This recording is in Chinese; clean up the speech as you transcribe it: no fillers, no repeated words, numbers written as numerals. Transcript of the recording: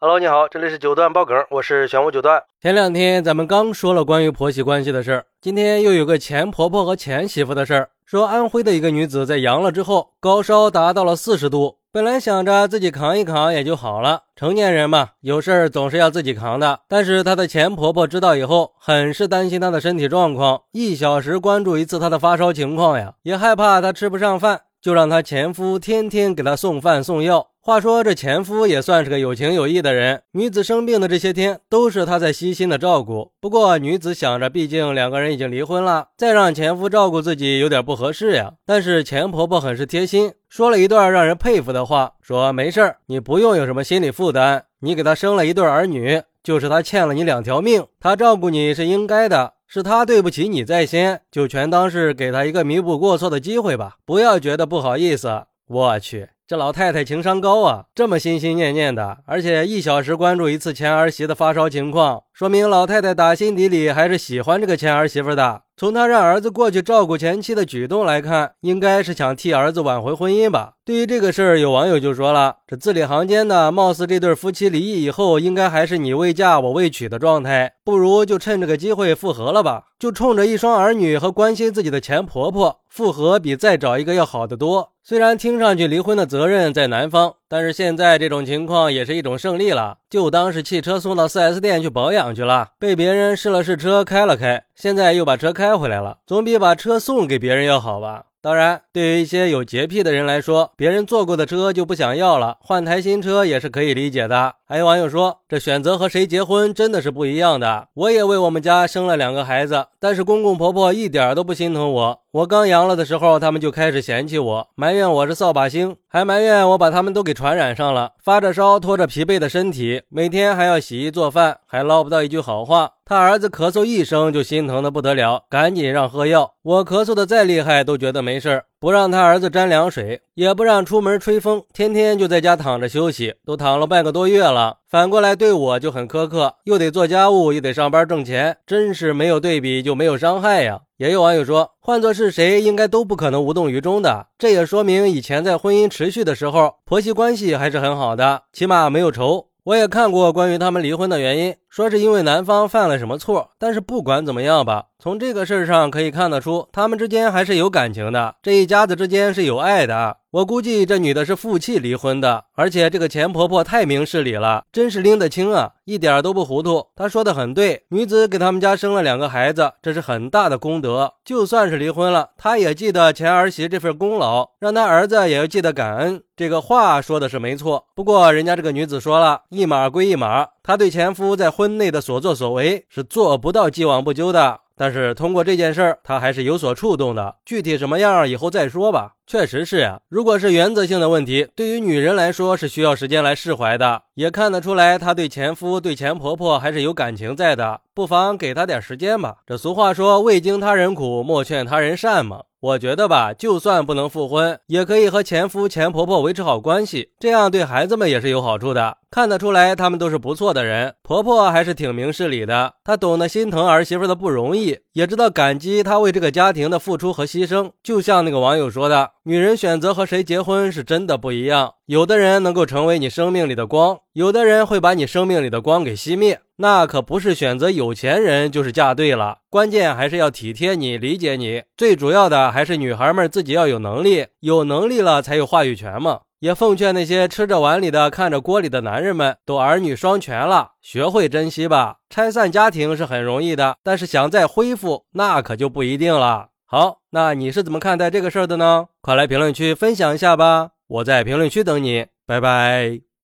Hello， 你好，这里是九段爆梗，我是玄武九段。前两天咱们刚说了关于婆媳关系的事儿，今天又有个前婆婆和前媳妇的事儿。说安徽的一个女子在阳了之后，高烧达到了40度，本来想着自己扛一扛也就好了，成年人嘛，有事儿总是要自己扛的。但是她的前婆婆知道以后，很是担心她的身体状况，1小时关注一次她的发烧情况呀，也害怕她吃不上饭，就让她前夫天天给她送饭送药。话说这前夫也算是个有情有义的人，女子生病的这些天都是他在悉心的照顾。不过女子想着毕竟两个人已经离婚了，再让前夫照顾自己有点不合适呀。但是前婆婆很是贴心，说了一段让人佩服的话，说没事儿，你不用有什么心理负担，你给他生了一对儿女，就是他欠了你2条命，他照顾你是应该的，是他对不起你在先，就全当是给他一个弥补过错的机会吧，不要觉得不好意思。我去，这老太太情商高啊，这么心心念念的，而且1小时关注一次前儿媳的发烧情况，说明老太太打心底里还是喜欢这个前儿媳妇的。从她让儿子过去照顾前妻的举动来看，应该是想替儿子挽回婚姻吧。对于这个事儿，有网友就说了，这字里行间的貌似这对夫妻离异以后应该还是你未嫁我未娶的状态，不如就趁这个机会复合了吧，就冲着一双儿女和关心自己的前婆婆，复合比再找一个要好得多。虽然听上去离婚的责任在男方，但是现在这种情况也是一种胜利了，就当是汽车送到 4S 店去保养去了，被别人试了试车开了开，现在又把车开回来了，总比把车送给别人要好吧。当然对于一些有洁癖的人来说，别人坐过的车就不想要了，换台新车也是可以理解的。还有网友说，这选择和谁结婚真的是不一样的，我也为我们家生了2个孩子，但是公公婆婆一点都不心疼我，我刚阳了的时候他们就开始嫌弃我，埋怨我是扫把星，还埋怨我把他们都给传染上了，发着烧拖着疲惫的身体，每天还要洗衣做饭，还捞不到一句好话。他儿子咳嗽一声就心疼的不得了，赶紧让喝药，我咳嗽的再厉害都觉得没事，不让他儿子沾凉水，也不让出门吹风，天天就在家躺着休息，都躺了半个多月了，反过来对我就很苛刻，又得做家务又得上班挣钱，真是没有对比就没有伤害呀。也有网友说，换作是谁应该都不可能无动于衷的，这也说明以前在婚姻持续的时候，婆媳关系还是很好的，起码没有仇。我也看过关于他们离婚的原因，说是因为男方犯了什么错，但是不管怎么样吧，从这个事上可以看得出他们之间还是有感情的，这一家子之间是有爱的。我估计这女的是负气离婚的，而且这个前婆婆太明事理了，真是拎得清啊，一点都不糊涂。她说的很对，女子给他们家生了2个孩子，这是很大的功德，就算是离婚了，她也记得前儿媳这份功劳，让她儿子也要记得感恩，这个话说的是没错。不过人家这个女子说了，一码归一码，她对前夫在婚内的所作所为是做不到既往不咎的，但是通过这件事儿，她还是有所触动的，具体什么样以后再说吧。确实是呀，如果是原则性的问题，对于女人来说是需要时间来释怀的，也看得出来她对前夫对前婆婆还是有感情在的，不妨给她点时间吧。这俗话说，未经他人苦，莫劝他人善嘛。我觉得吧，就算不能复婚，也可以和前夫前婆婆维持好关系，这样对孩子们也是有好处的。看得出来他们都是不错的人，婆婆还是挺明事理的，她懂得心疼儿媳妇的不容易，也知道感激她为这个家庭的付出和牺牲。就像那个网友说的，女人选择和谁结婚是真的不一样，有的人能够成为你生命里的光，有的人会把你生命里的光给熄灭，那可不是选择有钱人就是嫁对了，关键还是要体贴你，理解你，最主要的还是女孩们自己要有能力，有能力了才有话语权嘛。也奉劝那些吃着碗里的看着锅里的男人们，都儿女双全了，学会珍惜吧。拆散家庭是很容易的，但是想再恢复那可就不一定了。好，那你是怎么看待这个事儿的呢？快来评论区分享一下吧，我在评论区等你，拜拜。